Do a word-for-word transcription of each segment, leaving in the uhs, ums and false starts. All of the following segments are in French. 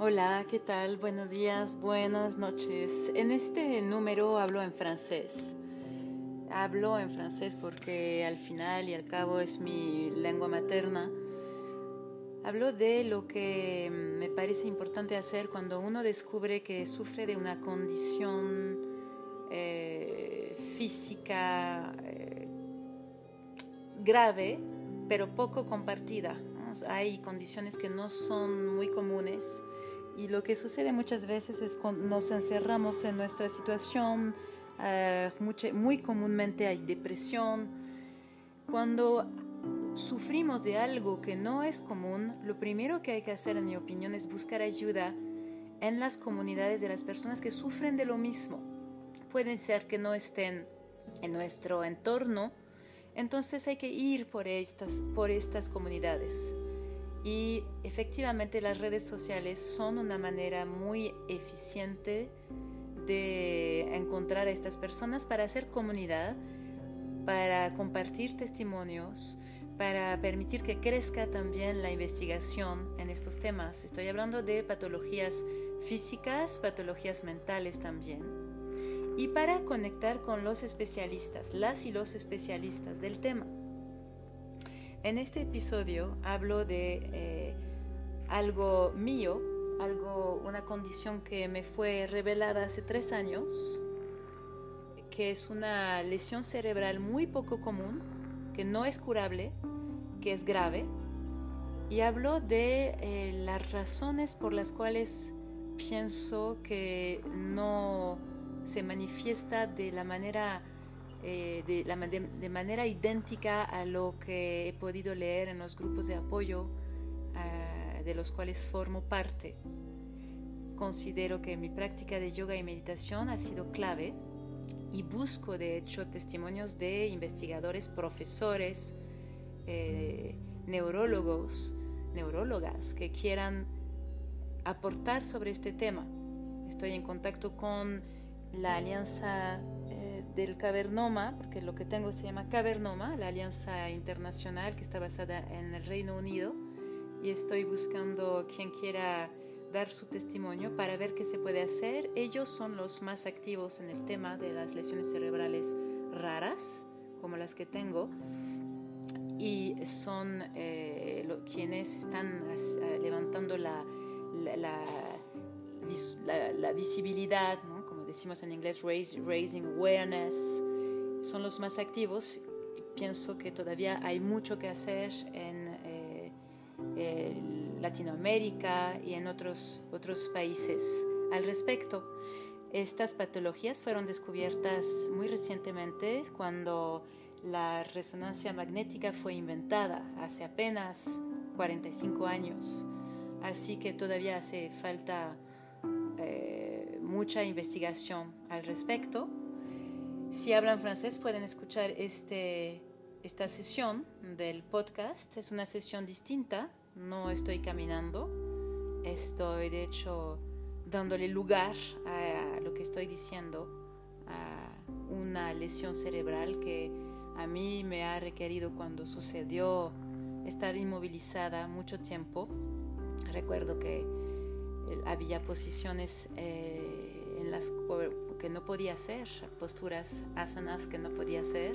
Hola, ¿qué tal? Buenos días, buenas noches. En este número hablo en francés. Hablo en francés porque al final y al cabo es mi lengua materna. Hablo de lo que me parece importante hacer cuando uno descubre que sufre de una condición eh, física eh, grave, pero poco compartida, ¿no? Hay condiciones que no son muy comunes. Y lo que sucede muchas veces es que nos encerramos en nuestra situación, eh, mucho, muy comúnmente hay depresión. Cuando sufrimos de algo que no es común, lo primero que hay que hacer, en mi opinión, es buscar ayuda en las comunidades de las personas que sufren de lo mismo. Pueden ser que no estén en nuestro entorno, entonces hay que ir por estas, por estas comunidades. Y efectivamente las redes sociales son una manera muy eficiente de encontrar a estas personas para hacer comunidad, para compartir testimonios, para permitir que crezca también la investigación en estos temas. Estoy hablando de patologías físicas, patologías mentales también. Y para conectar con los especialistas, las y los especialistas del tema. En este episodio hablo de eh, algo mío, algo, una condición que me fue revelada hace tres años, que es una lesión cerebral muy poco común, que no es curable, que es grave, y hablo de eh, las razones por las cuales pienso que no se manifiesta de la manera Eh, de, la, de, de manera idéntica a lo que he podido leer en los grupos de apoyo uh, de los cuales formo parte. Considero que mi práctica de yoga y meditación ha sido clave y busco de hecho testimonios de investigadores, profesores, eh, neurólogos, neurólogas que quieran aportar sobre este tema. Estoy en contacto con la alianza del cavernoma, porque lo que tengo se llama cavernoma, la alianza internacional que está basada en el Reino Unido, y estoy buscando quien quiera dar su testimonio para ver qué se puede hacer. Ellos son los más activos en el tema de las lesiones cerebrales raras, como las que tengo, y son eh, lo, quienes están eh, levantando la, la, la, la, la visibilidad, ¿no? Decimos en inglés raising awareness, son los más activos. Pienso que todavía hay mucho que hacer en eh, eh, Latinoamérica y en otros, otros países al respecto. Estas patologías fueron descubiertas muy recientemente cuando la resonancia magnética fue inventada, hace apenas cuarenta y cinco años. Así que todavía hace falta Eh, mucha investigación al respecto. Si hablan francés pueden escuchar este, esta sesión del podcast. Es una sesión distinta, no estoy caminando, estoy de hecho dándole lugar a lo que estoy diciendo, a una lesión cerebral que a mí me ha requerido cuando sucedió estar inmovilizada mucho tiempo. Recuerdo que había posiciones eh, en las que no podía hacer, posturas asanas que no podía hacer,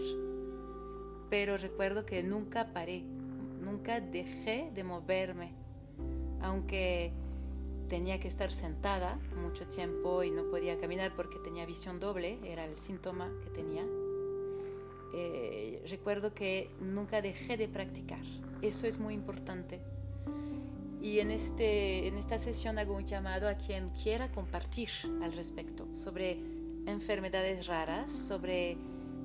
pero recuerdo que nunca paré, nunca dejé de moverme, aunque tenía que estar sentada mucho tiempo y no podía caminar porque tenía visión doble, era el síntoma que tenía. Eh, recuerdo que nunca dejé de practicar, eso es muy importante. Y en, este, en esta sesión hago un llamado a quien quiera compartir al respecto, sobre enfermedades raras, sobre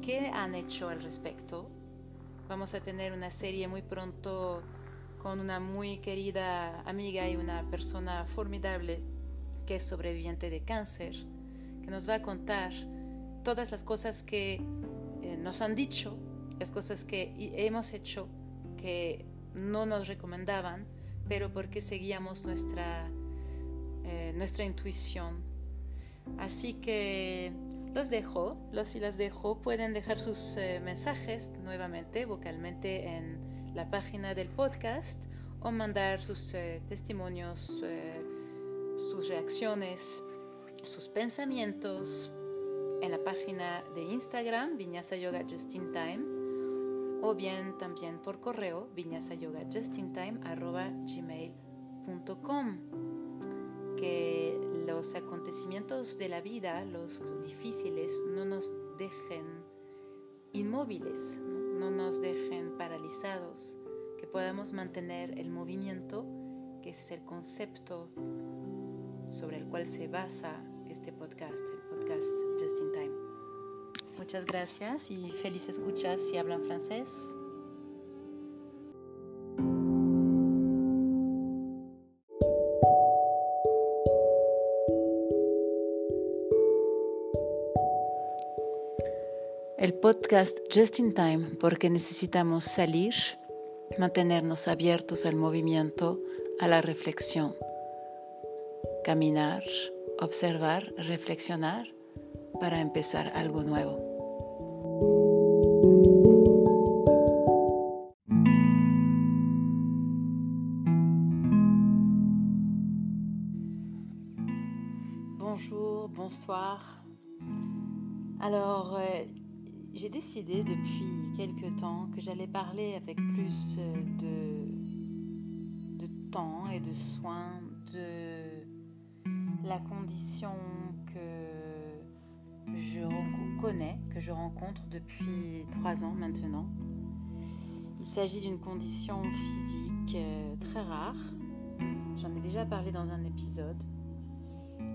qué han hecho al respecto. Vamos a tener una serie muy pronto con una muy querida amiga y una persona formidable que es sobreviviente de cáncer, que nos va a contar todas las cosas que eh, nos han dicho, las cosas que hemos hecho, que no nos recomendaban, pero porque seguíamos nuestra, eh, nuestra intuición. Así que los dejo, los y las dejo. Pueden dejar sus eh, mensajes nuevamente, vocalmente, en la página del podcast o mandar sus eh, testimonios eh, sus reacciones, sus pensamientos en la página de Instagram Vinyasa Yoga Just in Time, o bien también por correo vinyasa yoga just in time arroba gmail punto com. Que los acontecimientos de la vida, los difíciles, no nos dejen inmóviles, no, no nos dejen paralizados, que podamos mantener el movimiento, que ese es el concepto sobre el cual se basa este podcast, el podcast Just in Time. Muchas gracias y feliz escucha si hablan francés. El podcast Just in Time, porque necesitamos salir, mantenernos abiertos al movimiento, a la reflexión. Caminar, observar, reflexionar para empezar algo nuevo. Bonjour, bonsoir. Alors, euh, j'ai décidé depuis quelque temps que j'allais parler avec plus de, de temps et de soin de la condition que je connais, que je rencontre depuis trois ans maintenant. Il s'agit d'une condition physique très rare. J'en ai déjà parlé dans un épisode.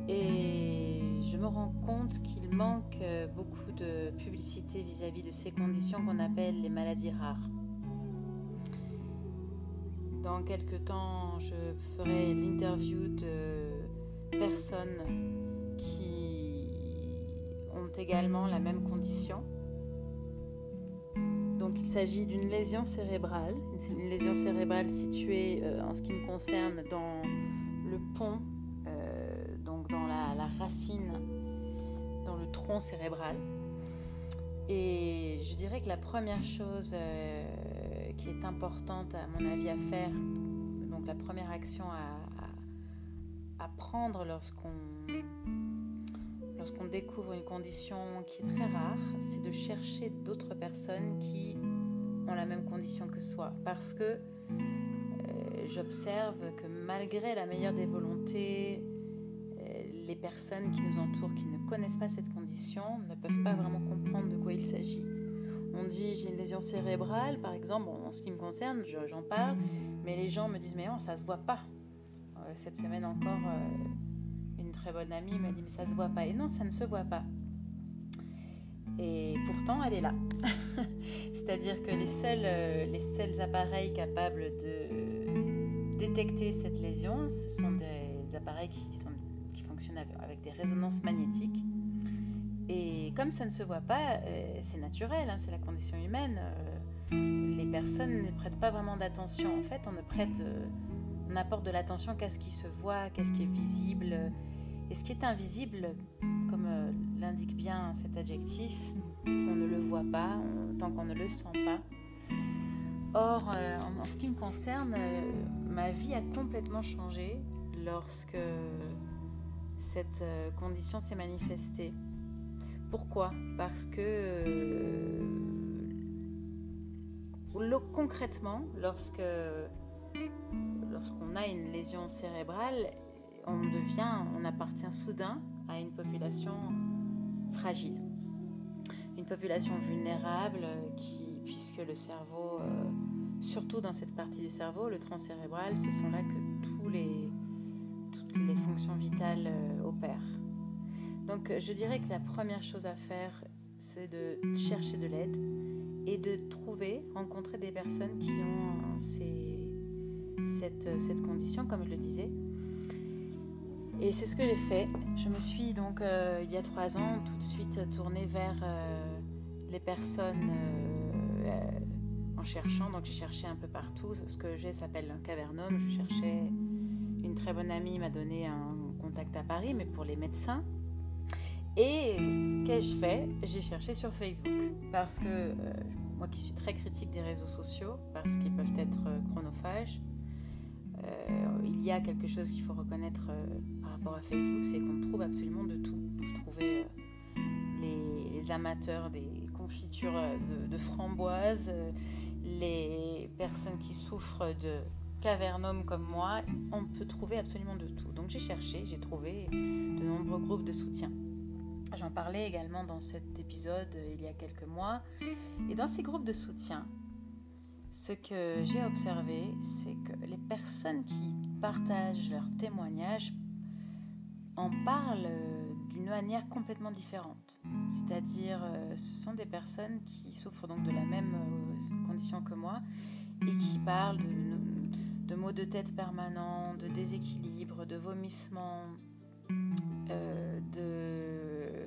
Et je me rends compte qu'il manque beaucoup de publicité vis-à-vis de ces conditions qu'on appelle les maladies rares. Dans quelques temps, je ferai l'interview de personnes qui ont également la même condition. Donc il s'agit d'une lésion cérébrale, une lésion cérébrale située euh, en ce qui me concerne dans le pont, euh, donc dans la, la racine, dans le tronc cérébral. Et je dirais que la première chose euh, qui est importante à mon avis à faire, donc la première action à, à, à prendre lorsqu'on, lorsqu'on découvre une condition qui est très rare, c'est de chercher d'autres personnes qui ont la même condition que soi, parce que euh, j'observe que malgré la meilleure des volontés, euh, les personnes qui nous entourent, qui ne connaissent pas cette condition, ne peuvent pas vraiment comprendre de quoi il s'agit. On dit j'ai une lésion cérébrale, par exemple, bon, en ce qui me concerne, j'en parle, mais les gens me disent mais non, ça se voit pas. Cette semaine encore, une très bonne amie m'a dit mais ça se voit pas. Et non, ça ne se voit pas. Et pourtant, elle est là. C'est-à-dire que les seuls, les seuls appareils capables de détecter cette lésion, ce sont des appareils qui, sont, qui fonctionnent avec des résonances magnétiques. Et comme ça ne se voit pas, euh, c'est naturel, hein, c'est la condition humaine. Euh, les personnes ne prêtent pas vraiment d'attention. En fait, on ne prête, euh, on apporte de l'attention qu'à ce qui se voit, qu'à ce qui est visible. Et ce qui est invisible, comme euh, l'indique bien cet adjectif, on ne le voit pas, on, tant qu'on ne le sent pas. Or, euh, en, en ce qui me concerne, euh, ma vie a complètement changé lorsque cette euh, condition s'est manifestée. Pourquoi ? Parce que euh, le, concrètement, lorsque, lorsqu'on a une lésion cérébrale, on devient, on appartient soudain à une population fragile, une population vulnérable qui, puisque le cerveau, euh, surtout dans cette partie du cerveau, le tronc cérébral, ce sont là que tous les, toutes les fonctions vitales euh, opèrent. Donc je dirais que la première chose à faire, c'est de chercher de l'aide et de trouver, rencontrer des personnes qui ont ces, cette, cette condition, comme je le disais. Et c'est ce que j'ai fait. Je me suis donc, euh, il y a trois ans, tout de suite tournée vers euh, les personnes euh, euh, en cherchant. Donc j'ai cherché un peu partout. Ce que j'ai s'appelle un cavernome. Je cherchais, une très bonne amie m'a donné un contact à Paris, mais pour les médecins. Et qu'ai-je fait ? J'ai cherché sur Facebook, parce que euh, moi qui suis très critique des réseaux sociaux, parce qu'ils peuvent être chronophages, euh, il y a quelque chose qu'il faut reconnaître euh, par rapport à Facebook, c'est qu'on trouve absolument de tout. Vous trouvez euh, les, les amateurs des confitures de, de framboises, euh, les personnes qui souffrent de cavernome comme moi, on peut trouver absolument de tout. Donc j'ai cherché, j'ai trouvé de nombreux groupes de soutien. J'en parlais également dans cet épisode euh, il y a quelques mois. Et dans ces groupes de soutien, ce que j'ai observé, c'est que les personnes qui partagent leurs témoignages en parlent euh, d'une manière complètement différente. C'est-à-dire, euh, ce sont des personnes qui souffrent donc de la même euh, condition que moi et qui parlent de, de maux de tête permanents, de déséquilibre, de vomissements, euh,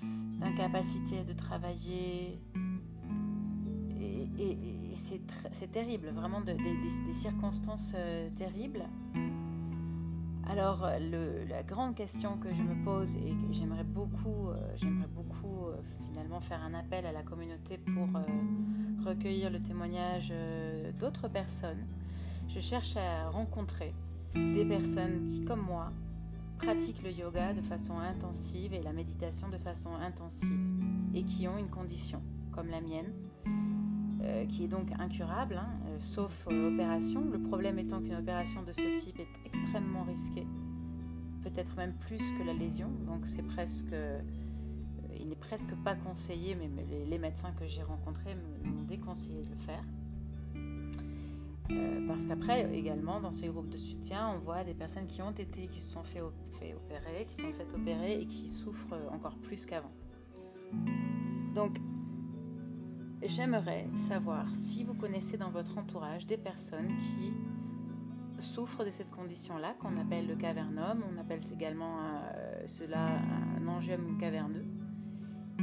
de... d'incapacité de travailler et, et, et c'est, tr- c'est terrible, vraiment de, de, des, des circonstances euh, terribles. Alors le, la grande question que je me pose et que j'aimerais beaucoup, euh, j'aimerais beaucoup euh, finalement faire un appel à la communauté pour euh, recueillir le témoignage euh, d'autres personnes. Je cherche à rencontrer des personnes qui, comme moi, pratiquent le yoga de façon intensive et la méditation de façon intensive et qui ont une condition comme la mienne euh, qui est donc incurable hein, euh, sauf euh, opération, le problème étant qu'une opération de ce type est extrêmement risquée, peut-être même plus que la lésion, donc c'est presque euh, il n'est presque pas conseillé, mais, mais les, les médecins que j'ai rencontrés m'ont déconseillé de le faire. Euh, parce qu'après, également, dans ces groupes de soutien, on voit des personnes qui ont été, qui se sont fait, op- fait opérer, qui se sont fait opérer et qui souffrent encore plus qu'avant. Donc, j'aimerais savoir si vous connaissez dans votre entourage des personnes qui souffrent de cette condition-là, qu'on appelle le cavernome, on appelle également euh, cela un angiome caverneux,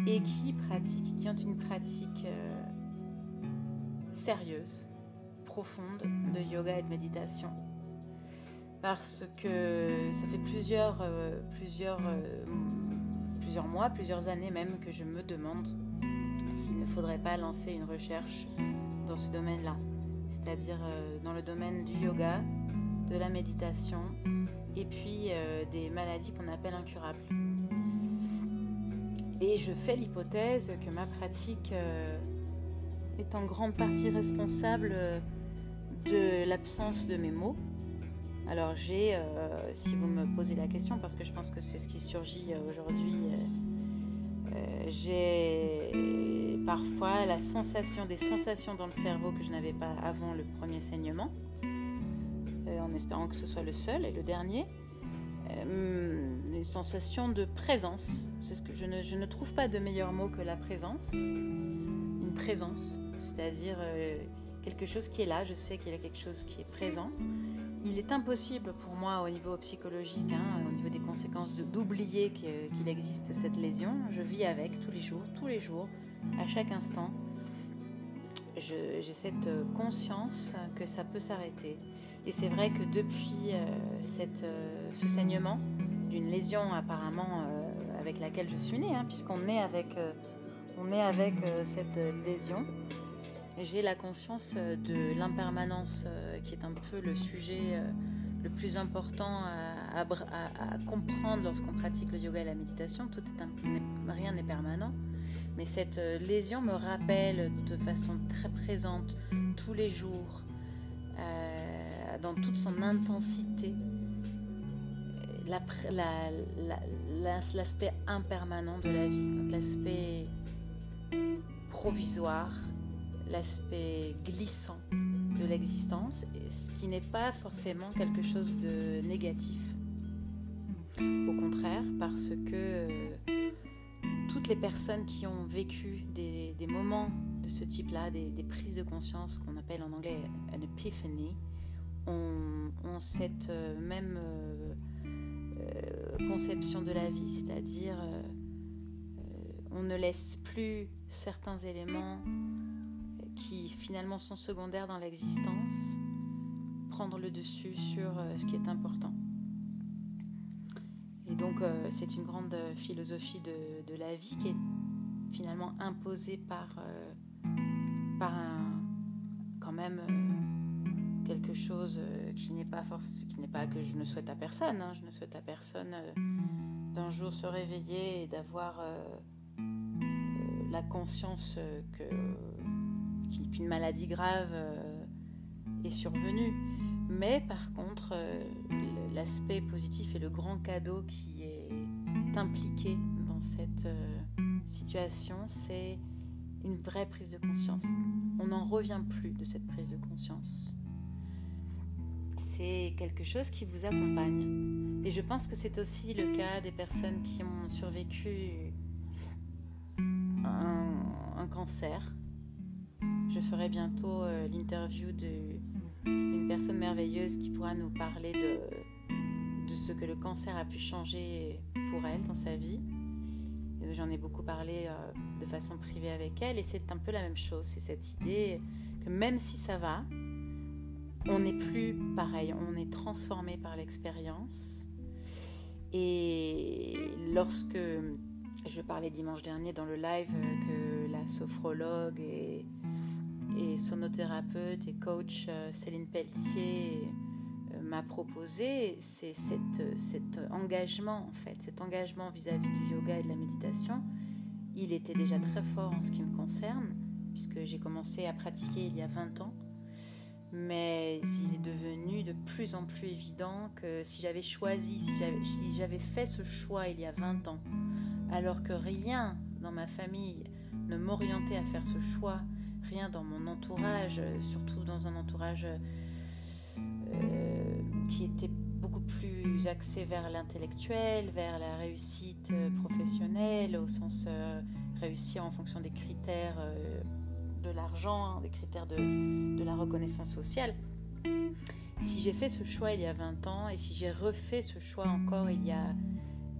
et qui pratiquent, qui ont une pratique euh, sérieuse, profonde de yoga et de méditation, parce que ça fait plusieurs, euh, plusieurs, euh, plusieurs mois, plusieurs années même que je me demande s'il ne faudrait pas lancer une recherche dans ce domaine-là, c'est-à-dire euh, dans le domaine du yoga, de la méditation et puis euh, des maladies qu'on appelle incurables. Et je fais l'hypothèse que ma pratique euh, est en grande partie responsable euh, de l'absence de mes mots. Alors j'ai, euh, si vous me posez la question, parce que je pense que c'est ce qui surgit euh, aujourd'hui, euh, euh, j'ai parfois la sensation, des sensations dans le cerveau que je n'avais pas avant le premier saignement, euh, en espérant que ce soit le seul et le dernier, euh, une sensation de présence. C'est ce que je ne, je ne trouve pas de meilleur mot que la présence, une présence, c'est-à-dire euh, quelque chose qui est là, je sais qu'il y a quelque chose qui est présent. Il est impossible pour moi au niveau psychologique, hein, au niveau des conséquences, de, d'oublier que, qu'il existe cette lésion. Je vis avec tous les jours, tous les jours, à chaque instant. Je, j'ai cette conscience que ça peut s'arrêter. Et c'est vrai que depuis euh, cette, euh, ce saignement d'une lésion apparemment euh, avec laquelle je suis née, hein, puisqu'on est avec, euh, on est avec euh, cette lésion, j'ai la conscience de l'impermanence euh, qui est un peu le sujet euh, le plus important à, à, à, à comprendre lorsqu'on pratique le yoga et la méditation. Tout est un, rien n'est permanent, mais cette euh, lésion me rappelle de façon très présente tous les jours, euh, dans toute son intensité, la, la, la, la, l'aspect impermanent de la vie, donc l'aspect provisoire, l'aspect glissant de l'existence, ce qui n'est pas forcément quelque chose de négatif. Au contraire, parce que euh, toutes les personnes qui ont vécu des, des moments de ce type-là, des, des prises de conscience qu'on appelle en anglais « an epiphany », ont, ont cette euh, même euh, euh, conception de la vie, c'est-à-dire euh, on ne laisse plus certains éléments qui finalement sont secondaires dans l'existence prendre le dessus sur ce qui est important. Et donc euh, c'est une grande philosophie de, de la vie qui est finalement imposée par, euh, par un, quand même euh, quelque quelque chose qui n'est pas force, qui n'est pas que je ne souhaite à personne. Hein. Je ne souhaite à personne euh, d'un jour se réveiller et d'avoir euh, euh, la conscience que qu'une maladie grave euh, est survenue. Mais par contre, euh, l'aspect positif et le grand cadeau qui est impliqué dans cette euh, situation, c'est une vraie prise de conscience. On n'en revient plus de cette prise de conscience. C'est quelque chose qui vous accompagne. Et je pense que c'est aussi le cas des personnes qui ont survécu un, un cancer. Je ferai bientôt euh, l'interview de, d'une personne merveilleuse qui pourra nous parler de, de ce que le cancer a pu changer pour elle dans sa vie. J'en ai beaucoup parlé euh, de façon privée avec elle, et c'est un peu la même chose. C'est cette idée que même si ça va, on n'est plus pareil, on est transformé par l'expérience. Et lorsque je parlais dimanche dernier dans le live que la sophrologue et, et sonothérapeute et coach Céline Pelletier m'a proposé, c'est cette, cet engagement en fait, cet engagement vis-à-vis du yoga et de la méditation. Il était déjà très fort en ce qui me concerne, puisque j'ai commencé à pratiquer il y a vingt ans, mais il est devenu de plus en plus évident que si j'avais choisi, si j'avais, si j'avais fait ce choix il y a vingt ans, alors que rien dans ma famille ne m'orientait à faire ce choix, rien dans mon entourage, surtout dans un entourage euh, qui était beaucoup plus axé vers l'intellectuel, vers la réussite professionnelle, au sens euh, réussir en fonction des critères euh, de l'argent, hein, des critères de, de la reconnaissance sociale. Si j'ai fait ce choix il y a vingt ans, et si j'ai refait ce choix encore il y a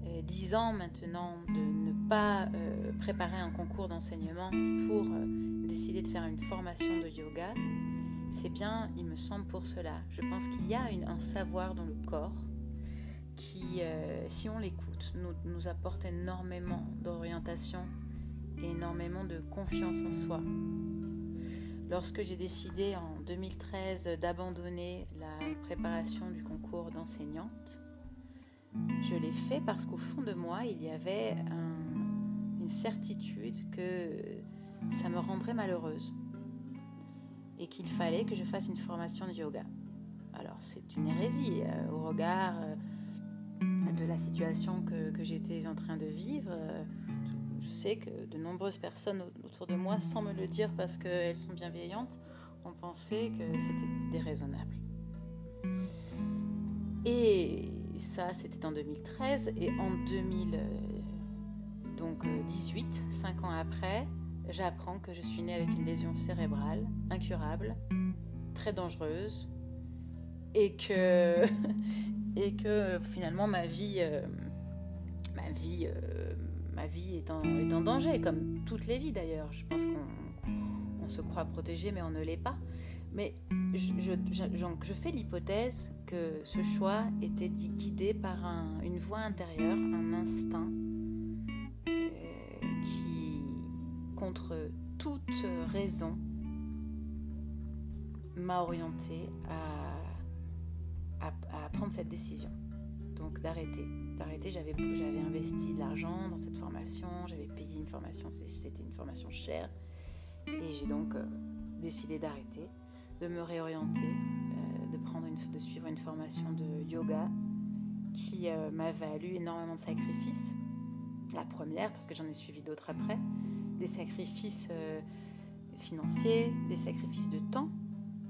euh, dix ans maintenant, de ne pas euh, préparer un concours d'enseignement pour euh, décider de faire une formation de yoga, c'est bien, il me semble, pour cela. Je pense qu'il y a une, un savoir dans le corps qui, euh, si on l'écoute, nous, nous apporte énormément d'orientation et énormément de confiance en soi. Lorsque j'ai décidé en deux mille treize d'abandonner la préparation du concours d'enseignante, je l'ai fait parce qu'au fond de moi, il y avait un, une certitude que ça me rendrait malheureuse, et qu'il fallait que je fasse une formation de yoga. Alors c'est une hérésie euh, au regard euh, de la situation que, que j'étais en train de vivre. Euh, je sais que de nombreuses personnes autour de moi, sans me le dire parce qu'elles sont bienveillantes, ont pensé que c'était déraisonnable. Et ça, c'était en deux mille treize, et en deux mille dix-huit, cinq ans après, j'apprends que je suis née avec une lésion cérébrale, incurable, très dangereuse, et que, et que finalement ma vie, euh, ma, vie euh, ma vie est en, est en danger, comme toutes les vies d'ailleurs. Je pense qu'on on se croit protégé, mais on ne l'est pas. Mais je, je, je, je fais l'hypothèse que ce choix était guidé par un, une voix intérieure, un instinct, euh, qui contre toute raison, m'a orientée à, à, à prendre cette décision. Donc d'arrêter. D'arrêter, j'avais, j'avais investi de l'argent dans cette formation, j'avais payé une formation, c'était une formation chère, et j'ai donc euh, décidé d'arrêter, de me réorienter, euh, de, prendre une, de suivre une formation de yoga qui euh, m'a valu énormément de sacrifices. La première, parce que j'en ai suivi d'autres après, des sacrifices euh, financiers, des sacrifices de temps.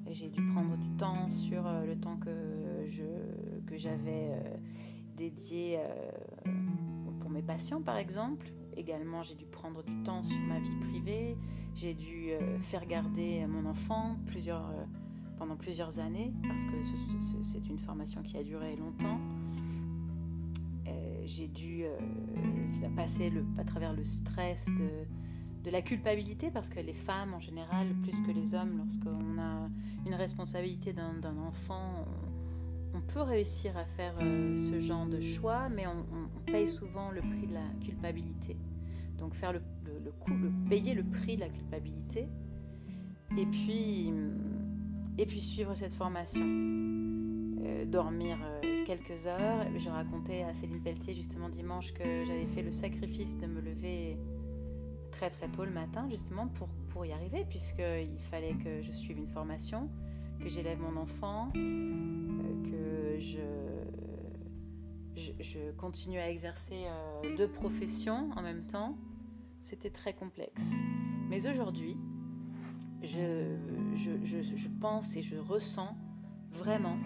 Et j'ai dû prendre du temps sur euh, le temps que, je, que j'avais euh, dédié euh, pour mes patients, par exemple. Également, j'ai dû prendre du temps sur ma vie privée. J'ai dû euh, faire garder mon enfant plusieurs, euh, pendant plusieurs années, parce que ce, ce, c'est une formation qui a duré longtemps. Euh, j'ai dû euh, passer le, à travers le stress de de la culpabilité, parce que les femmes en général, plus que les hommes, lorsqu'on a une responsabilité d'un, d'un enfant, on, on peut réussir à faire euh, ce genre de choix, mais on, on paye souvent le prix de la culpabilité. Donc faire le, le, le coup, le, payer le prix de la culpabilité. Et puis, et puis suivre cette formation. Euh, dormir euh, quelques heures. Je racontais à Céline Pelletier justement dimanche que j'avais fait le sacrifice de me lever très très tôt le matin justement pour, pour y arriver, puisqu'il fallait que je suive une formation, que j'élève mon enfant, euh, que je, je, je continue à exercer euh, deux professions en même temps. C'était très complexe. Mais aujourd'hui, je, je, je, je pense et je ressens vraiment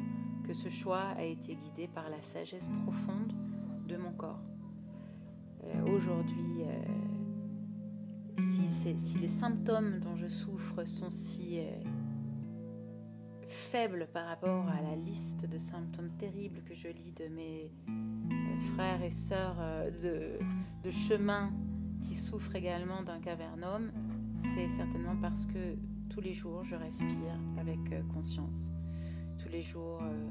que ce choix a été guidé par la sagesse profonde de mon corps. Euh, aujourd'hui, euh, si, c'est, si les symptômes dont je souffre sont si euh, faibles par rapport à la liste de symptômes terribles que je lis de mes euh, frères et sœurs euh, de, de chemin qui souffrent également d'un cavernome, c'est certainement parce que tous les jours je respire avec euh, conscience. Tous les jours, euh,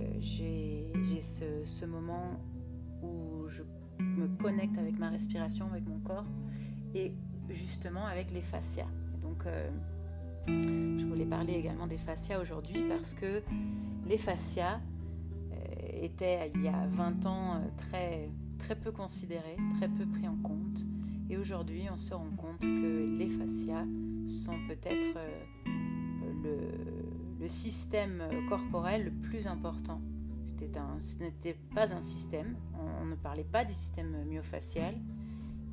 euh, j'ai, j'ai ce, ce moment où je me connecte avec ma respiration, avec mon corps et justement avec les fascias. Donc, euh, je voulais parler également des fascias aujourd'hui parce que les fascias euh, étaient il y a vingt ans euh, très, très peu considérés, très peu pris en compte. Et aujourd'hui, on se rend compte que les fascias sont peut-être euh, le... le système corporel le plus important. C'était un, ce n'était pas un système, on, on ne parlait pas du système myofascial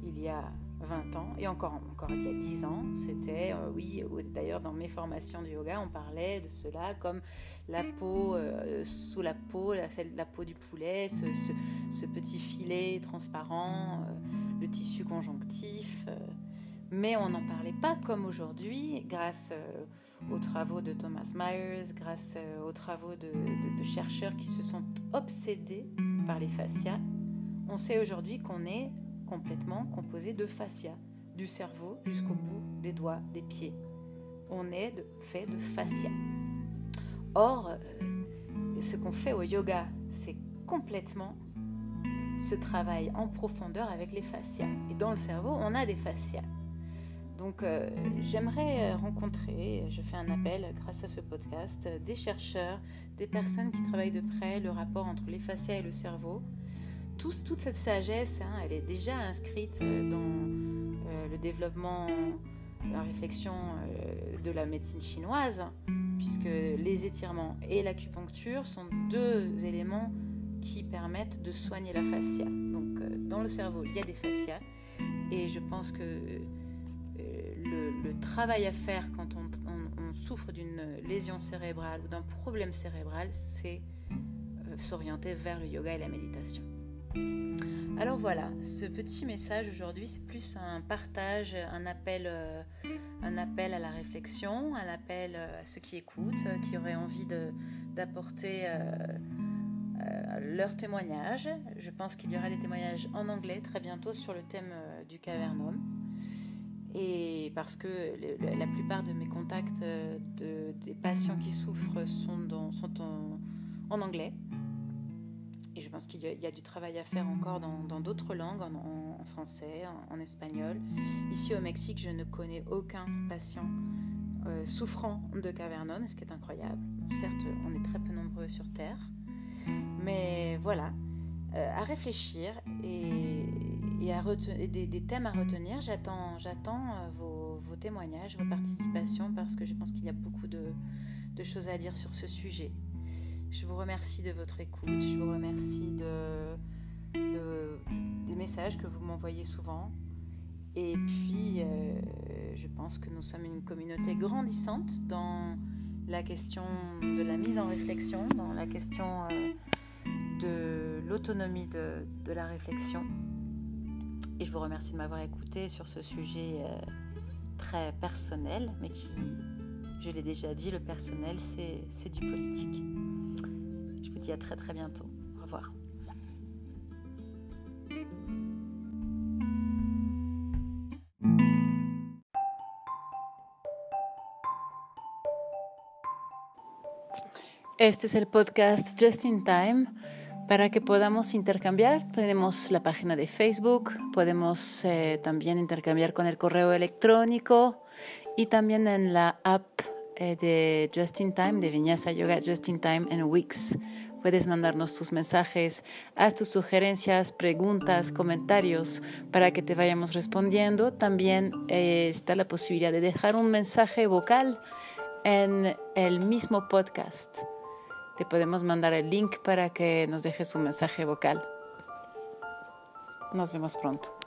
il y a vingt ans, et encore, encore il y a dix ans, c'était, euh, oui, d'ailleurs dans mes formations du yoga, on parlait de cela comme la peau, euh, sous la peau, la, celle, la peau du poulet, ce, ce, ce petit filet transparent, euh, le tissu conjonctif, euh, mais on n'en parlait pas comme aujourd'hui, grâce... Euh, aux travaux de Thomas Myers, grâce aux travaux de, de, de chercheurs qui se sont obsédés par les fascias. On sait aujourd'hui qu'on est complètement composé de fascias, du cerveau jusqu'au bout des doigts, des pieds. On est de, fait de fascias. Or, ce qu'on fait au yoga, c'est complètement ce travail en profondeur avec les fascias. Et dans le cerveau, on a des fascias. Donc euh, j'aimerais rencontrer, je fais un appel grâce à ce podcast, des chercheurs, des personnes qui travaillent de près le rapport entre les fascias et le cerveau. Tout, toute cette sagesse, hein, elle est déjà inscrite dans euh, le développement, la réflexion euh, de la médecine chinoise, puisque les étirements et l'acupuncture sont deux éléments qui permettent de soigner la fascia. Donc euh, dans le cerveau, il y a des fascias et je pense que... Le, le travail à faire quand on, on, on souffre d'une lésion cérébrale ou d'un problème cérébral, c'est euh, s'orienter vers le yoga et la méditation. Alors voilà, ce petit message aujourd'hui, c'est plus un partage, un appel, euh, un appel à la réflexion, un appel à ceux qui écoutent, euh, qui auraient envie de, d'apporter euh, euh, leur témoignage. Je pense qu'il y aura des témoignages en anglais très bientôt sur le thème euh, du cavernome. Et parce que le, la plupart de mes contacts de, des patients qui souffrent sont, dans, sont en, en anglais. Et je pense qu'il y a, il y a du travail à faire encore dans, dans d'autres langues, en, en français, en, en espagnol. Ici au Mexique, je ne connais aucun patient euh, souffrant de cavernome, ce qui est incroyable. Certes, on est très peu nombreux sur Terre, mais voilà, euh, à réfléchir et... Et à retenir, des, des thèmes à retenir. J'attends, j'attends vos, vos témoignages, vos participations, parce que je pense qu'il y a beaucoup de, de choses à dire sur ce sujet. Je vous remercie de votre écoute, je vous remercie de, de, des messages que vous m'envoyez souvent. Et puis, euh, je pense que nous sommes une communauté grandissante dans la question de la mise en réflexion, dans la question euh, de l'autonomie de, de la réflexion. Et je vous remercie de m'avoir écouté sur ce sujet euh, très personnel, mais qui, je l'ai déjà dit, le personnel, c'est, c'est du politique. Je vous dis à très très bientôt. Au revoir. Este es el podcast Just in Time. Para que podamos intercambiar, tenemos la página de Facebook, podemos eh, también intercambiar con el correo electrónico y también en la app eh, de Just in Time, de Vinyasa Yoga Just in Time en Wix. Puedes mandarnos tus mensajes, haz tus sugerencias, preguntas, comentarios para que te vayamos respondiendo. También eh, está la posibilidad de dejar un mensaje vocal en el mismo podcast. Te podemos mandar el link para que nos dejes un mensaje vocal. Nos vemos pronto.